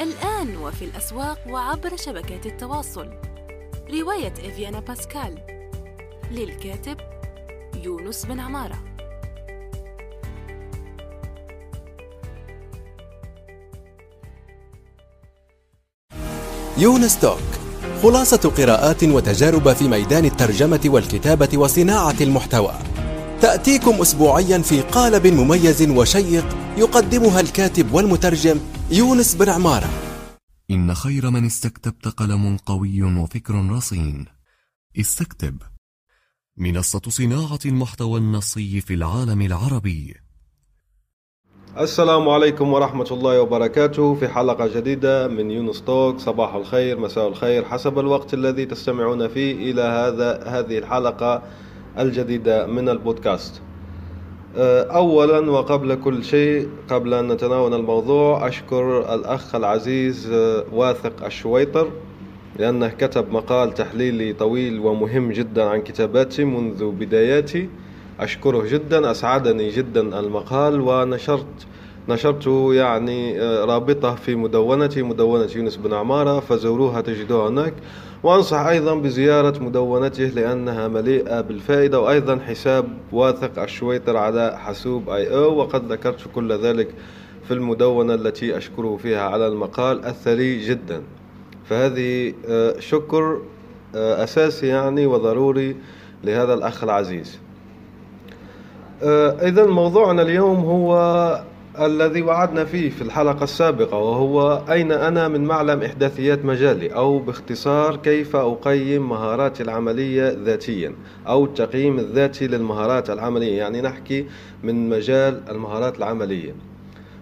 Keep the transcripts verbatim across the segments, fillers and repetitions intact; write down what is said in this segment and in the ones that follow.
الآن وفي الأسواق وعبر شبكات التواصل. رواية إيفيانا باسكال للكاتب يونس بن عمارة. يونستوك، خلاصة قراءات وتجارب في ميدان الترجمة والكتابة وصناعة المحتوى، تأتيكم أسبوعيا في قالب مميز وشيق يقدمها الكاتب والمترجم يونس بن عمارة. إن خير من استكتبت قلم قوي وفكر رصين. استكتب، منصة صناعة المحتوى النصي في العالم العربي. السلام عليكم ورحمة الله وبركاته، في حلقة جديدة من يونستوك. صباح الخير، مساء الخير، حسب الوقت الذي تستمعون فيه إلى هذا هذه الحلقة الجديدة من البودكاست. أولا وقبل كل شيء، قبل أن نتناول الموضوع، أشكر الأخ العزيز واثق الشويطر لأنه كتب مقال تحليلي طويل ومهم جدا عن كتاباتي منذ بداياتي. أشكره جدا، أسعدني جدا المقال، ونشرت نشرته يعني رابطه في مدونتي مدونة يونس بن عمارة، فزوروها تجدوها هناك. وأنصح أيضا بزيارة مدونته لأنها مليئة بالفائدة، وأيضا حساب واثق الشويطر على حسوب اي او، وقد ذكرت كل ذلك في المدونة التي أشكره فيها على المقال الثري جدا. فهذه شكر أساسي يعني وضروري لهذا الأخ العزيز. إذن موضوعنا اليوم هو الذي وعدنا فيه في الحلقة السابقة، وهو أين أنا من معلم إحداثيات مجالي، أو باختصار كيف أقيم مهاراتي العملية ذاتيا، أو التقييم الذاتي للمهارات العملية، يعني نحكي من مجال المهارات العملية.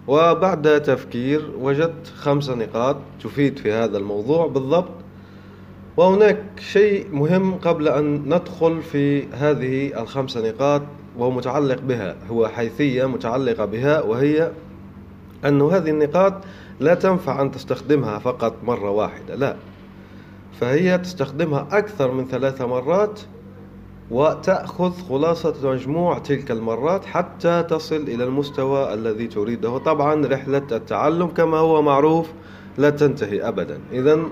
وبعد تفكير وجدت خمس نقاط تفيد في هذا الموضوع بالضبط. وهناك شيء مهم قبل أن ندخل في هذه الخمس نقاط وهو متعلق بها، هو حيثية متعلقة بها، وهي أن هذه النقاط لا تنفع أن تستخدمها فقط مرة واحدة، لا، فهي تستخدمها أكثر من ثلاثة مرات وتأخذ خلاصة مجموع تلك المرات حتى تصل إلى المستوى الذي تريده. طبعا رحلة التعلم كما هو معروف لا تنتهي أبدا، إذن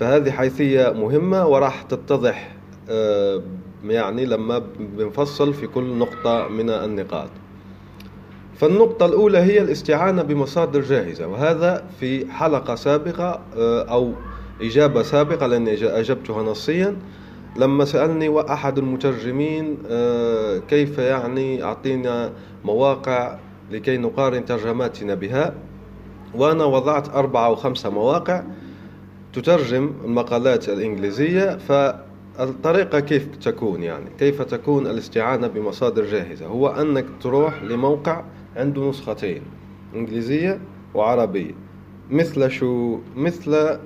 فهذه حيثية مهمة وراح تتضح أه يعني لما بنفصل في كل نقطة من النقاط. فالنقطة الأولى هي الاستعانة بمصادر جاهزة، وهذا في حلقة سابقة أو إجابة سابقة لأني أجبتها نصيا لما سألني أحد المترجمين كيف يعني أعطينا مواقع لكي نقارن ترجماتنا بها، وأنا وضعت أربعة أو خمسة مواقع تترجم المقالات الإنجليزية. ف الطريقة كيف تكون يعني كيف تكون الاستعانة بمصادر جاهزة، هو أنك تروح لموقع عنده نسختين إنجليزية وعربية، مثل شو مثل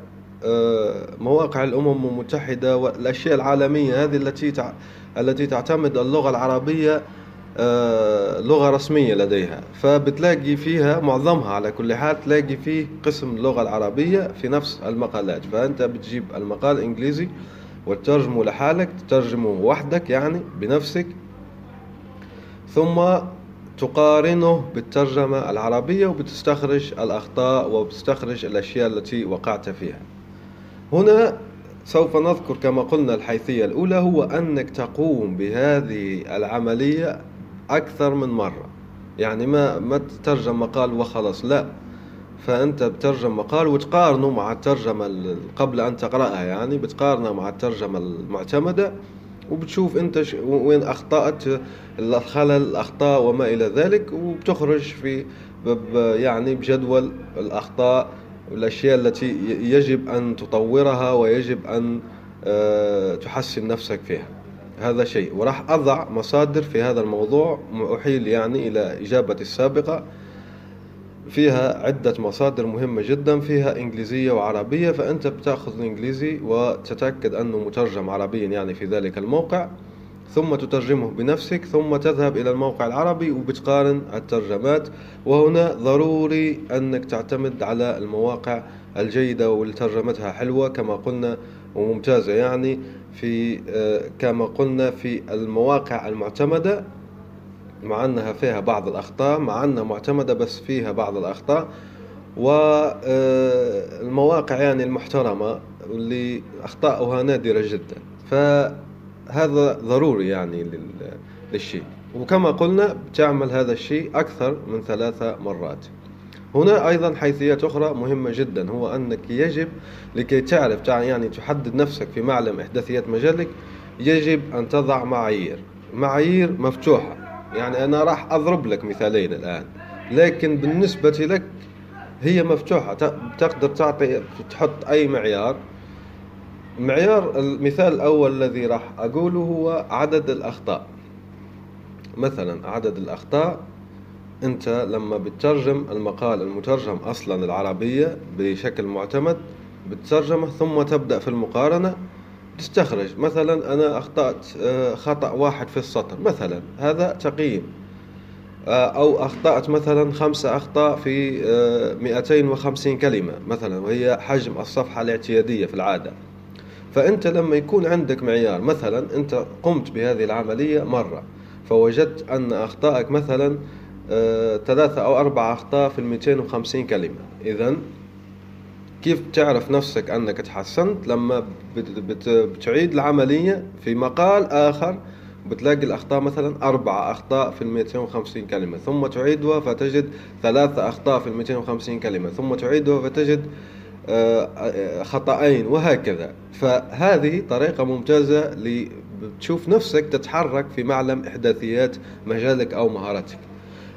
مواقع الأمم المتحدة والأشياء العالمية هذه التي التي تعتمد اللغة العربية لغة رسمية لديها، فبتلاقي فيها معظمها على كل حال تلاقي فيه قسم اللغة العربية في نفس المقالات. فأنت بتجيب المقال الإنجليزي وترجمه لحالك، تترجمه وحدك يعني بنفسك، ثم تقارنه بالترجمة العربية وبتستخرج الأخطاء وبتستخرج الأشياء التي وقعت فيها. هنا سوف نذكر كما قلنا الحيثية الأولى، هو أنك تقوم بهذه العملية أكثر من مرة، يعني ما ما تترجم مقال وخلص، لا، فأنت بترجم مقال وتقارنه مع الترجمة قبل أن تقرأها، يعني بتقارنه مع الترجمة المعتمدة وبتشوف أنت وين أخطأت، الخلل، الأخطاء وما إلى ذلك، وبتخرج في يعني بجدول الأخطاء والأشياء التي يجب أن تطورها ويجب أن تحسن نفسك فيها. هذا شيء، وراح أضع مصادر في هذا الموضوع، أحيل يعني إلى إجابتي السابقة، فيها عدة مصادر مهمة جدا، فيها إنجليزية وعربية، فأنت بتأخذ الإنجليزي وتتأكد أنه مترجم عربيا يعني في ذلك الموقع، ثم تترجمه بنفسك، ثم تذهب إلى الموقع العربي وبتقارن الترجمات. وهنا ضروري أنك تعتمد على المواقع الجيدة والترجمتها حلوة كما قلنا وممتازة، يعني في كما قلنا في المواقع المعتمدة، مع أنها فيها بعض الأخطاء، مع أنها معتمدة بس فيها بعض الأخطاء، والمواقع يعني المحترمة واللي أخطاؤها نادرة جدا، فهذا ضروري يعني للشيء. وكما قلنا تعمل هذا الشيء أكثر من ثلاثة مرات. هنا أيضا حيثية أخرى مهمة جدا، هو أنك يجب لكي تعرف يعني تحدد نفسك في معلم إحداثيات مجالك، يجب أن تضع معايير معايير مفتوحة. يعني أنا راح أضرب لك مثالين الآن، لكن بالنسبة لك هي مفتوحة، تقدر تعطي تحط أي معيار. معيار المثال الأول الذي راح أقوله هو عدد الأخطاء. مثلا عدد الأخطاء، أنت لما بتترجم المقال المترجم أصلا العربية بشكل معتمد بتترجمه ثم تبدأ في المقارنة تستخرج. مثلا أنا أخطأت خطأ واحد في السطر مثلا، هذا تقييم. أو أخطأت مثلا خمسة أخطاء في مئتين وخمسين كلمة مثلا، وهي حجم الصفحة الاعتيادية في العادة. فأنت لما يكون عندك معيار، مثلا أنت قمت بهذه العملية مرة فوجدت أن أخطائك مثلا ثلاثة أو أربعة أخطاء في مئتين وخمسين كلمة، إذن كيف تعرف نفسك أنك تحسنت؟ لما بتعيد العملية في مقال آخر بتلاقي الأخطاء مثلا أربعة أخطاء في مئتين وخمسين كلمة، ثم تعيدها فتجد ثلاثة أخطاء في مئتين وخمسين كلمة، ثم تعيدها فتجد خطأين، وهكذا. فهذه طريقة ممتازة لتشوف نفسك تتحرك في معلم إحداثيات مجالك أو مهارتك.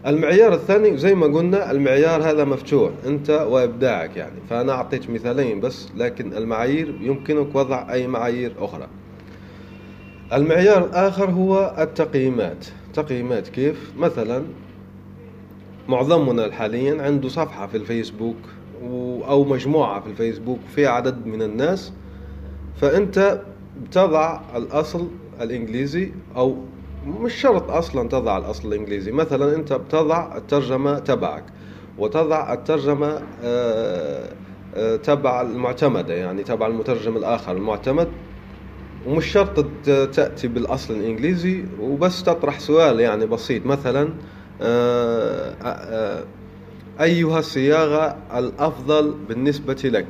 المعيار الثاني زي ما قلنا، المعيار هذا مفتوح أنت وإبداعك يعني، فأنا أعطيت مثالين بس، لكن المعايير يمكنك وضع أي معايير أخرى. المعيار الآخر هو التقييمات. تقييمات كيف؟ مثلا معظمنا حاليا عنده صفحة في الفيسبوك أو مجموعة في الفيسبوك فيها عدد من الناس، فأنت بتضع الأصل الإنجليزي، أو مش شرط أصلا تضع الأصل الإنجليزي، مثلا أنت بتضع الترجمة تبعك وتضع الترجمة تبع المعتمدة يعني تبع المترجم الآخر المعتمد، ومش شرط تأتي بالأصل الإنجليزي، وبس تطرح سؤال يعني بسيط مثلا أيها الصياغة الأفضل بالنسبة لك،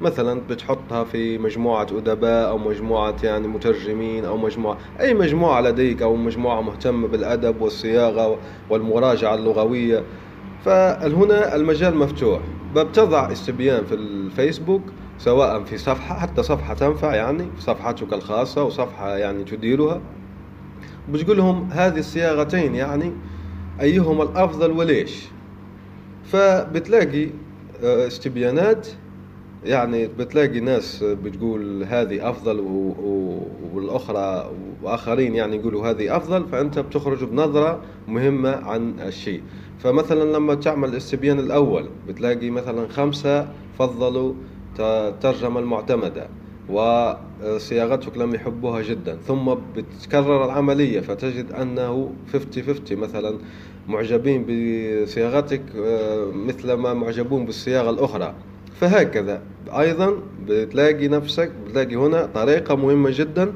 مثلا بتحطها في مجموعة أدباء أو مجموعة يعني مترجمين أو مجموعة أي مجموعة لديك، أو مجموعة مهتمة بالأدب والصياغة والمراجعة اللغوية. فهنا المجال مفتوح، بتضع استبيان في الفيسبوك سواء في صفحة، حتى صفحة تنفع يعني في صفحتك الخاصة وصفحة يعني تديرها، بتقول لهم هذه الصياغتين يعني أيهم الأفضل وليش، فبتلاقي استبيانات يعني بتلاقي ناس بتقول هذه أفضل والأخرى وآخرين يعني يقولوا هذه أفضل، فأنت بتخرج بنظرة مهمة عن الشيء. فمثلا لما تعمل الاستبيان الأول بتلاقي مثلا خمسة فضلوا الترجمة المعتمدة وصياغتك لم يحبوها جدا، ثم بتكرر العملية فتجد أنه خمسين خمسين مثلا معجبين بصياغتك مثلما معجبون بالصياغة الأخرى، فهكذا. أيضا بتلاقي نفسك بتلاقي هنا طريقة مهمة جدا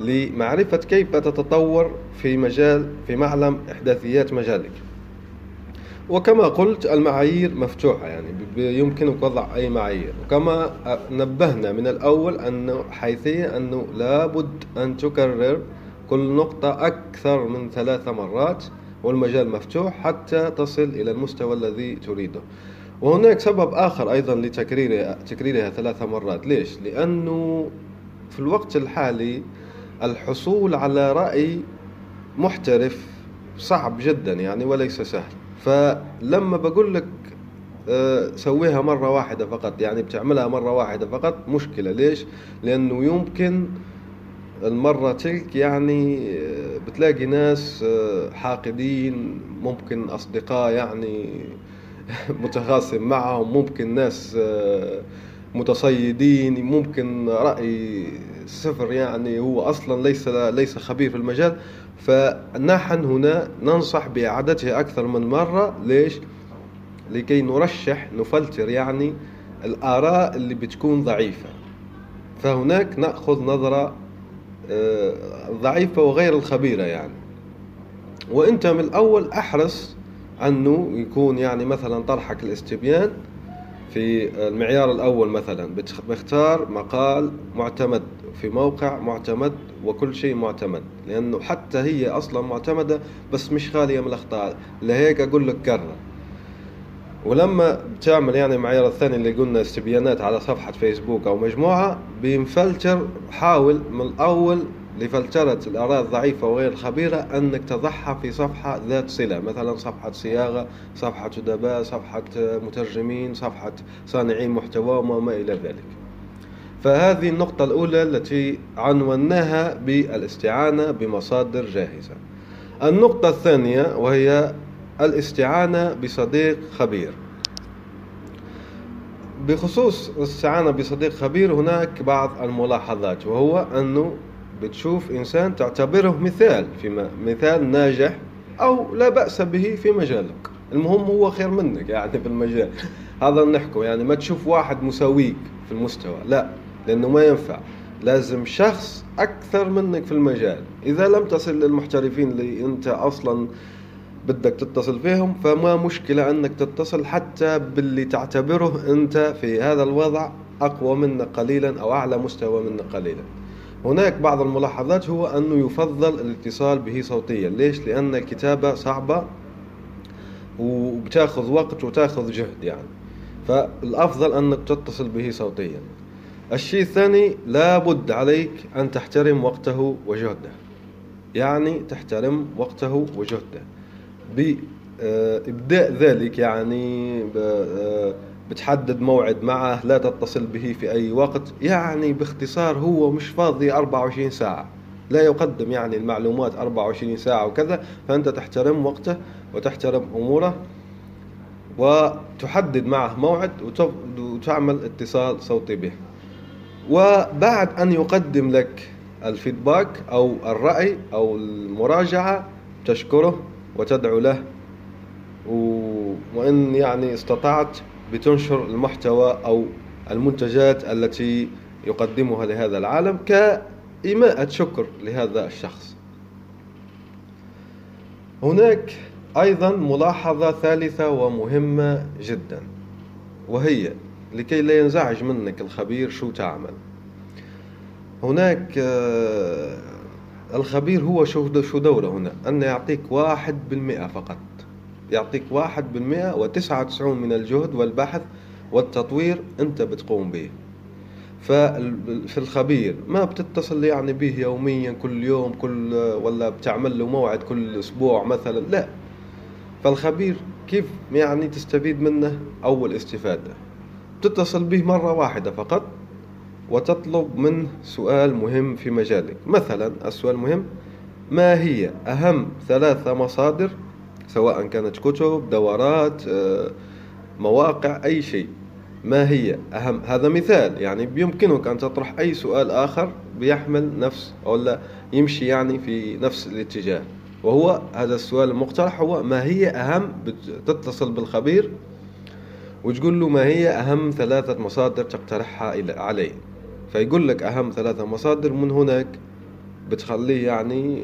لمعرفة كيف تتطور في مجال في معلم إحداثيات مجالك. وكما قلت المعايير مفتوحة يعني يمكنك وضع أي معايير. وكما نبهنا من الأول أنه حيثية أنه لابد أن تكرر كل نقطة أكثر من ثلاثة مرات، والمجال مفتوح حتى تصل إلى المستوى الذي تريده. وهناك سبب آخر أيضا لتكريرها تكريرها ثلاثة مرات، ليش؟ لأنه في الوقت الحالي الحصول على رأي محترف صعب جدا يعني وليس سهل. فلما بقول لك سويها مرة واحدة فقط يعني بتعملها مرة واحدة فقط مشكلة، ليش؟ لأنه يمكن المرة تلك يعني بتلاقي ناس حاقدين، ممكن أصدقاء يعني متخاصم معهم، ممكن ناس متصيدين، ممكن رأي صفر يعني هو أصلا ليس ليس خبير في المجال. فنحن هنا ننصح بإعادته أكثر من مرة، ليش؟ لكي نرشح نفلتر يعني الآراء اللي بتكون ضعيفة، فهناك نأخذ نظرة ضعيفة وغير الخبيرة يعني. وإنت من الأول أحرص عنه يكون يعني مثلا طرحك الاستبيان في المعيار الأول مثلا بختار مقال معتمد في موقع معتمد وكل شيء معتمد، لأنه حتى هي أصلا معتمدة بس مش خالية من الأخطاء، لهيك أقول لك كرر. ولما بتعمل يعني المعيار الثاني اللي قلنا استبيانات على صفحة فيسبوك أو مجموعة بنفلتر، حاول من الأول لفلترة الآراء الضعيفة وغير خبيرة أنك تضعها في صفحة ذات صلة، مثلا صفحة صياغة، صفحة أدباء، صفحة مترجمين، صفحة صانعين محتوى وما إلى ذلك. فهذه النقطة الأولى التي عنوناها بالاستعانة بمصادر جاهزة. النقطة الثانية وهي الاستعانة بصديق خبير. بخصوص الاستعانة بصديق خبير هناك بعض الملاحظات، وهو أنه بتشوف إنسان تعتبره مثال فيما مثال ناجح أو لا بأس به في مجالك، المهم هو خير منك يعني في المجال هذا نحكو، يعني ما تشوف واحد مساويك في المستوى، لا، لأنه ما ينفع، لازم شخص أكثر منك في المجال. إذا لم تصل للمحترفين اللي أنت أصلا بدك تتصل فيهم فما مشكلة أنك تتصل حتى باللي تعتبره أنت في هذا الوضع أقوى منك قليلا أو أعلى مستوى منك قليلا. هناك بعض الملاحظات هو أنه يفضل الاتصال به صوتيا. ليش؟ لأن الكتابة صعبة وبتاخذ وقت وتاخذ جهد يعني، فالأفضل أنك تتصل به صوتيا. الشيء الثاني لابد عليك أن تحترم وقته وجهده، يعني تحترم وقته وجهده بإبداء ذلك، يعني بتحدد موعد معه، لا تتصل به في أي وقت، يعني باختصار هو مش فاضي أربعة وعشرين ساعة، لا يقدم يعني المعلومات أربعة وعشرين ساعة وكذا. فأنت تحترم وقته وتحترم أموره وتحدد معه موعد وتعمل اتصال صوتي به. وبعد أن يقدم لك الفيدباك أو الرأي أو المراجعة تشكره وتدعو له، وإن يعني استطعت بتنشر المحتوى أو المنتجات التي يقدمها لهذا العالم كإيماء شكر لهذا الشخص. هناك أيضا ملاحظة ثالثة ومهمة جدا، وهي لكي لا ينزعج منك الخبير شو تعمل. هناك الخبير هو شو دوره هنا؟ أن يعطيك واحد بالمئة فقط، يعطيك واحد بالمئة وتسعة وتسعون من الجهد والبحث والتطوير أنت بتقوم به. ففي الخبير ما بتتصل يعني به يوميا كل يوم كل ولا بتعمل له موعد كل أسبوع مثلا، لا. فالخبير كيف يعني تستفيد منه؟ أول استفادة تتصل به مرة واحدة فقط وتطلب منه سؤال مهم في مجالك. مثلا السؤال المهم، ما هي أهم ثلاثة مصادر سواء كانت كتب، دورات، مواقع، أي شيء، ما هي أهم؟ هذا مثال يعني، بيمكنك أن تطرح أي سؤال آخر بيحمل نفس أو لا يمشي يعني في نفس الاتجاه، وهو هذا السؤال المقترح هو ما هي أهم. تتصل بالخبير وتقول له ما هي أهم ثلاثة مصادر تقترحها عليه، فيقول لك أهم ثلاثة مصادر. من هناك بتخليه يعني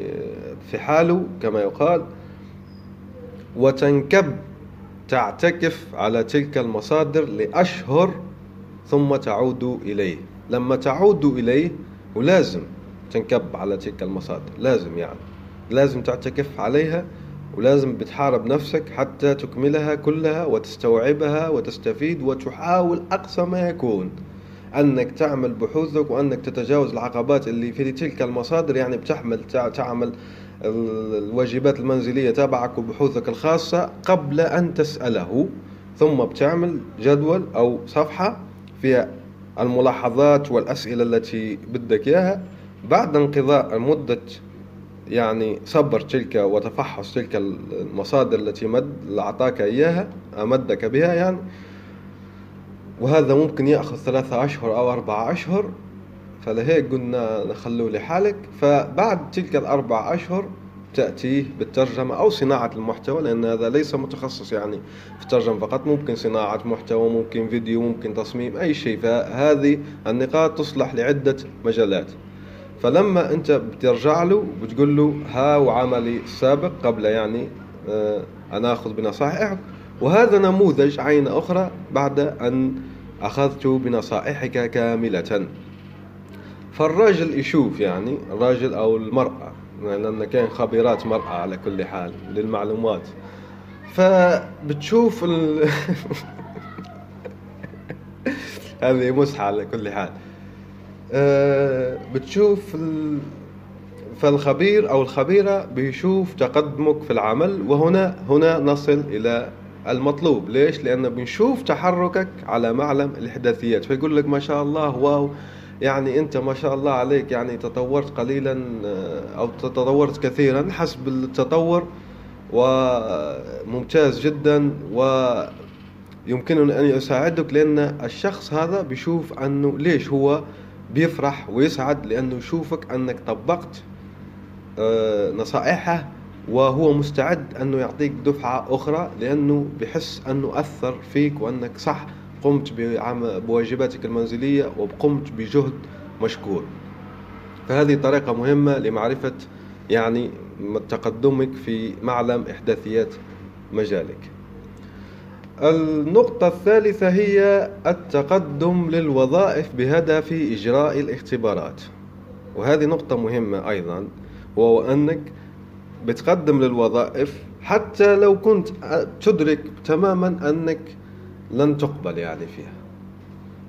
في حاله كما يقال، وتنكب تعتكف على تلك المصادر لأشهر ثم تعود إليه. لما تعود إليه ولازم تنكب على تلك المصادر، لازم يعني لازم تعتكف عليها، ولازم بتحارب نفسك حتى تكملها كلها وتستوعبها وتستفيد، وتحاول أقصى ما يكون أنك تعمل بحوثك وأنك تتجاوز العقبات اللي في تلك المصادر، يعني بتحمل تعمل الواجبات المنزلية تبعك وبحوثك الخاصة قبل أن تسأله، ثم بتعمل جدول أو صفحة فيها الملاحظات والأسئلة التي بدك إياها. بعد انقضاء مدة يعني صبر تلك وتفحص تلك المصادر التي مد أعطاك إياها أمدك بها يعني، وهذا ممكن يأخذ ثلاثة أشهر أو أربعة أشهر، فلهيك قلنا نخلوه لحالك. فبعد تلك الأربع أشهر تأتيه بالترجمة أو صناعة المحتوى، لأن هذا ليس متخصص يعني في الترجمة فقط، ممكن صناعة محتوى، ممكن فيديو، ممكن تصميم، أي شيء. فهذه النقاط تصلح لعدة مجالات. فلما أنت بترجع له بتقول له ها وعملي السابق قبل يعني أنا أخذ بنصائحك. وهذا نموذج عين أخرى بعد أن أخذت بنصائحك كاملة. فالراجل يشوف يعني الراجل أو المرأة، لأن كان خبيرات مرأة على كل حال للمعلومات، فبتشوف ال... هذه مسحة على كل حال. أه بتشوف ال... فالخبير أو الخبيرة بيشوف تقدمك في العمل، وهنا هنا نصل إلى المطلوب. ليش؟ لأنه بنشوف تحركك على معلم الإحداثيات، فيقول لك ما شاء الله واو، يعني أنت ما شاء الله عليك، يعني تطورت قليلا أو تطورت كثيرا حسب التطور، وممتاز جدا، ويمكنني أن أساعدك. لأن الشخص هذا بيشوف أنه ليش هو بيفرح ويسعد، لأنه يشوفك أنك طبقت نصائحه، وهو مستعد أنه يعطيك دفعة أخرى، لأنه بحس أنه أثر فيك وأنك صح قمت بواجباتك المنزلية وقمت بجهد مشكور. فهذه طريقة مهمة لمعرفة يعني تقدمك في معلم إحداثيات مجالك. النقطة الثالثة هي التقدم للوظائف بهدف إجراء الاختبارات، وهذه نقطة مهمة أيضا، وهو أنك بتقدم للوظائف حتى لو كنت تدرك تماما أنك لن تقبل يعني فيها،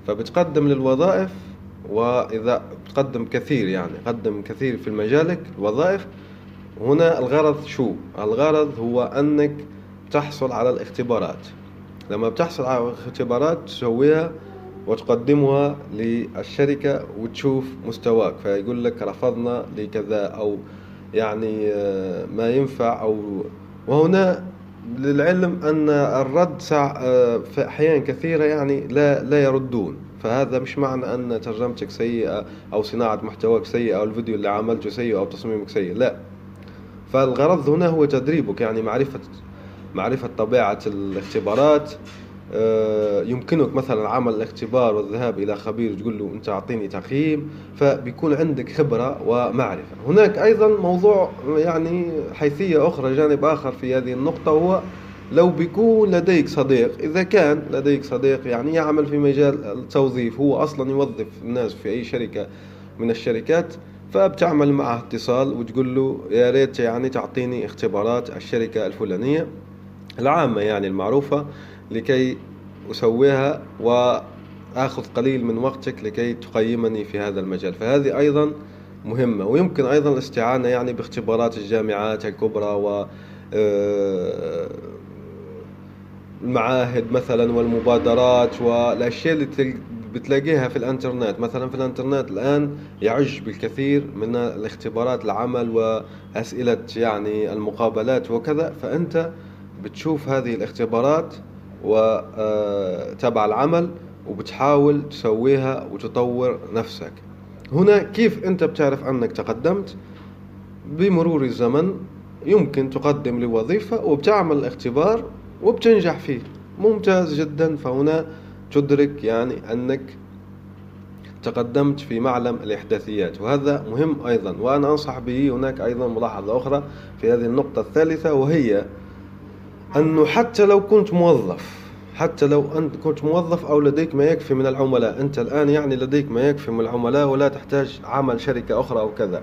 فبتقدم للوظائف. وإذا بتقدم كثير يعني قدم كثير في مجالك الوظائف. هنا الغرض شو؟ الغرض هو أنك تحصل على الاختبارات. لما بتحصل على الاختبارات تسويها وتقدمها للشركة وتشوف مستواك، فيقول لك رفضنا لكذا أو يعني ما ينفع أو. وهنا للعلم أن الرد في أحيان كثيرة يعني لا لا يردون، فهذا مش معنى أن ترجمتك سيئة أو صناعة محتواك سيئة أو الفيديو اللي عملته سيء أو تصميمك سيء، لا. فالغرض هنا هو تدريبك، يعني معرفة معرفة طبيعة الاختبارات. يمكنك مثلا عمل الاختبار والذهاب إلى خبير تقول له أنت أعطيني تقييم، فبيكون عندك خبرة ومعرفة. هناك أيضا موضوع يعني حيثية أخرى، جانب آخر في هذه النقطة، هو لو بيكون لديك صديق، إذا كان لديك صديق يعني يعمل في مجال التوظيف، هو أصلا يوظف الناس في أي شركة من الشركات، فبتعمل معه اتصال وتقول له يا ريت يعني تعطيني اختبارات الشركة الفلانية العامة يعني المعروفة لكي أسويها وأخذ قليل من وقتك لكي تقيمني في هذا المجال. فهذه أيضا مهمة. ويمكن أيضا الاستعانة يعني باختبارات الجامعات الكبرى و المعاهد مثلا والمبادرات والأشياء اللي بتلاقيها في الانترنت. مثلا في الانترنت الآن يعج بالكثير من الاختبارات العمل وأسئلة يعني المقابلات وكذا، فأنت بتشوف هذه الاختبارات وتبع العمل وبتحاول تسويها وتطور نفسك. هنا كيف أنت بتعرف أنك تقدمت؟ بمرور الزمن يمكن تقدم لوظيفة وبتعمل الاختبار وبتنجح فيه، ممتاز جدا، فهنا تدرك يعني أنك تقدمت في معلم الإحداثيات، وهذا مهم أيضا وأنا أنصح به. هناك أيضا ملاحظة أخرى في هذه النقطة الثالثة، وهي أنه حتى لو كنت موظف حتى لو أنت كنت موظف أو لديك ما يكفي من العملاء، أنت الآن يعني لديك ما يكفي من العملاء ولا تحتاج عمل شركة أخرى أو كذا،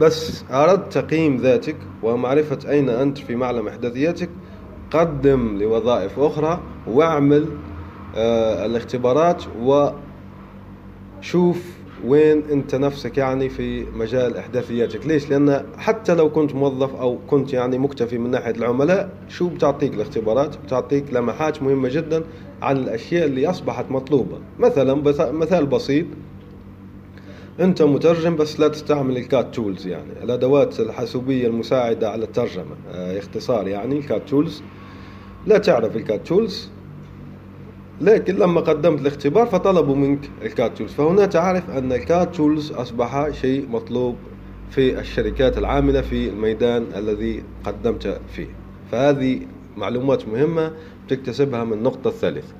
بس أردت تقييم ذاتك ومعرفة أين أنت في معلم إحداثياتك، قدم لوظائف أخرى واعمل آه الاختبارات وشوف وين أنت نفسك يعني في مجال إحداثياتك. ليش؟ لأن حتى لو كنت موظف أو كنت يعني مكتفي من ناحية العملاء، شو بتعطيك الاختبارات؟ بتعطيك لمحات مهمة جدا عن الأشياء اللي أصبحت مطلوبة. مثلا مثال بسيط، أنت مترجم بس لا تستعمل الكات تولز، يعني الأدوات الحاسوبية المساعدة على الترجمة، آه اختصار يعني الكات تولز، لا تعرف الكات تولز، لكن لما قدمت الاختبار فطلبوا منك الكات تولز، فهنا تعرف أن الكات تولز أصبح شيء مطلوب في الشركات العاملة في الميدان الذي قدمت فيه. فهذه معلومات مهمة بتكتسبها من النقطة الثالثة.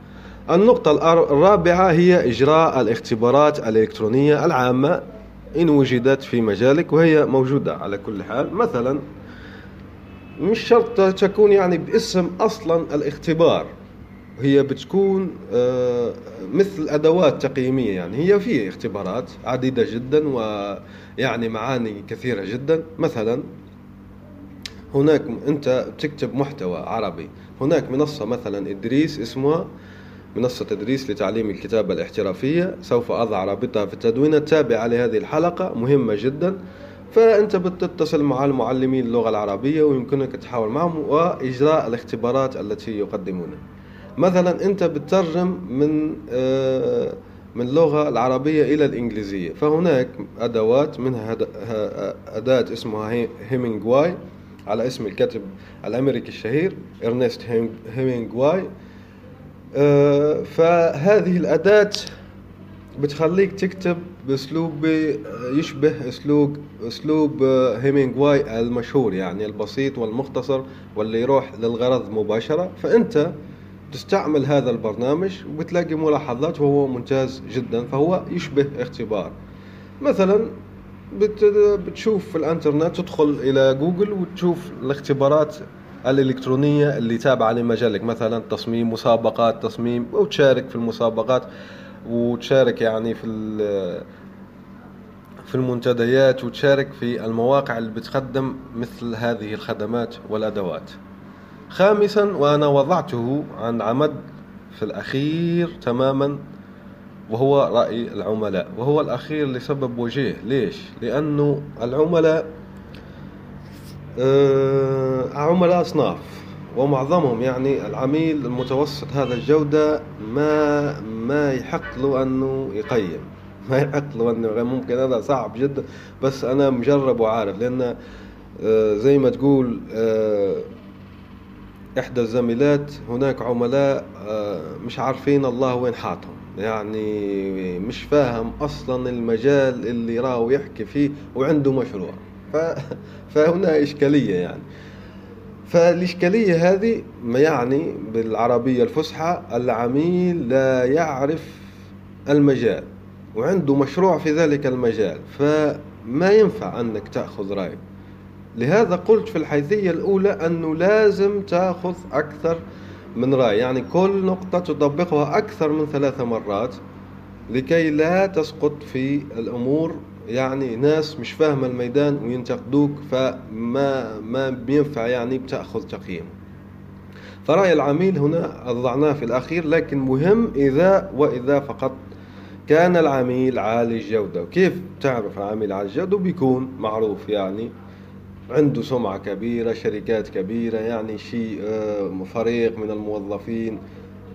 النقطة الرابعة هي إجراء الاختبارات الإلكترونية العامة إن وجدت في مجالك، وهي موجودة على كل حال. مثلا مش شرط تكون يعني باسم أصلا الاختبار، هي بتكون مثل أدوات تقييمية. يعني هي في اختبارات عديدة جدا ويعني معاني كثيرة جدا. مثلا هناك أنت تكتب محتوى عربي، هناك منصة مثلا تدريس اسمها منصة تدريس لتعليم الكتابة الاحترافية، سوف أضع رابطها في التدوين التابع لهذه الحلقة، مهمة جدا. فأنت بتتصل مع المعلمين اللغة العربية ويمكنك التحاور معهم وإجراء الاختبارات التي يقدمونها. مثلا أنت بتترجم من من اللغة العربية إلى الإنجليزية، فهناك أدوات منها أداة اسمها همنغواي على اسم الكاتب الأمريكي الشهير ارنست همنغواي. فهذه الأداة بتخليك تكتب بأسلوب يشبه أسلوب أسلوب همنغواي المشهور، يعني البسيط والمختصر واللي يروح للغرض مباشرة. فأنت تستعمل هذا البرنامج وبتلاقي ملاحظات وهو ممتاز جدا، فهو يشبه اختبار. مثلا بتشوف في الانترنت، تدخل إلى جوجل وتشوف الاختبارات الإلكترونية اللي تابعة لمجالك، مثلا تصميم، مسابقات تصميم، وتشارك في المسابقات وتشارك يعني في في المنتديات، وتشارك في المواقع اللي بتقدم مثل هذه الخدمات والأدوات. خامسا، وأنا وضعته عن عمد في الأخير تماما، وهو رأي العملاء، وهو الأخير لسبب وجيه. ليش؟ لأنه العملاء عملاء أصناف، ومعظمهم يعني العميل المتوسط هذا الجودة ما ما يحق له أنه يقيم، ما يحق له أنه ممكن. هذا صعب جدا، بس أنا مجرب وعارف، لأن زي ما تقول إحدى الزميلات، هناك عملاء مش عارفين الله وين حاطهم، يعني مش فاهم أصلا المجال اللي راهو يحكي فيه وعنده مشروع، فهنا إشكالية يعني. فالإشكالية هذه يعني بالعربية الفصحى العميل لا يعرف المجال وعنده مشروع في ذلك المجال، فما ينفع أنك تأخذ رأيه. لهذا قلت في الحيثية الأولى أنه لازم تأخذ أكثر من رأي، يعني كل نقطة تطبقها أكثر من ثلاثة مرات لكي لا تسقط في الأمور يعني ناس مش فاهم الميدان وينتقدوك، فما ما بينفع يعني بتأخذ تقييم. فرأي العميل هنا أضعناه في الأخير، لكن مهم إذا وإذا فقط كان العميل عالي الجودة. وكيف تعرف العميل عالي الجودة؟ بيكون معروف يعني عنده سمعة كبيرة، شركات كبيرة، يعني شيء فريق من الموظفين،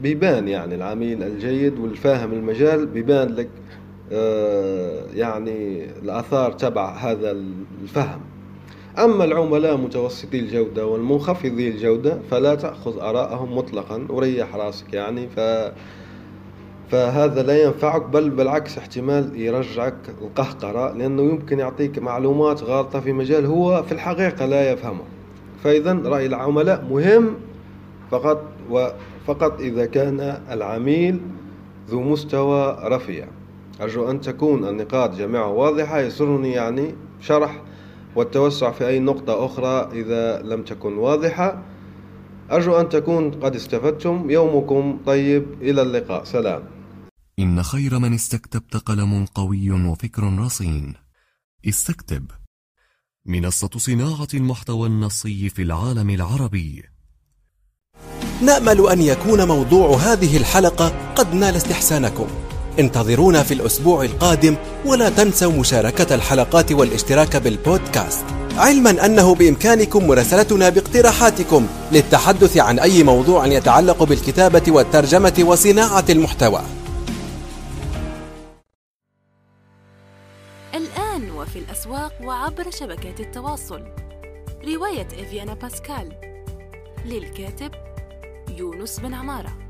بيبان يعني العميل الجيد والفاهم المجال، بيبان لك يعني الآثار تبع هذا الفهم. أما العملاء متوسطي الجودة والمنخفضي الجودة فلا تأخذ آراءهم مطلقا، وريح راسك يعني، ف... فهذا لا ينفعك، بل بالعكس احتمال يرجعك القهقرة، لأنه يمكن يعطيك معلومات غلطة في مجال هو في الحقيقة لا يفهمه. فإذن رأي العملاء مهم فقط وفقط إذا كان العميل ذو مستوى رفيع. أرجو أن تكون النقاط جميعها واضحة، يسرني يعني شرح والتوسع في أي نقطة أخرى إذا لم تكن واضحة. أرجو أن تكون قد استفدتم، يومكم طيب، إلى اللقاء، سلام. إن خير من استكتبت قلم قوي وفكر رصين. استكتب، منصة صناعة المحتوى النصي في العالم العربي. نأمل أن يكون موضوع هذه الحلقة قد نال استحسانكم. انتظرونا في الأسبوع القادم، ولا تنسوا مشاركة الحلقات والاشتراك بالبودكاست، علما أنه بإمكانكم مراسلتنا باقتراحاتكم للتحدث عن أي موضوع يتعلق بالكتابة والترجمة وصناعة المحتوى. الآن وفي الأسواق وعبر شبكات التواصل، رواية إيفيانا باسكال للكاتب يونس بن عمارة.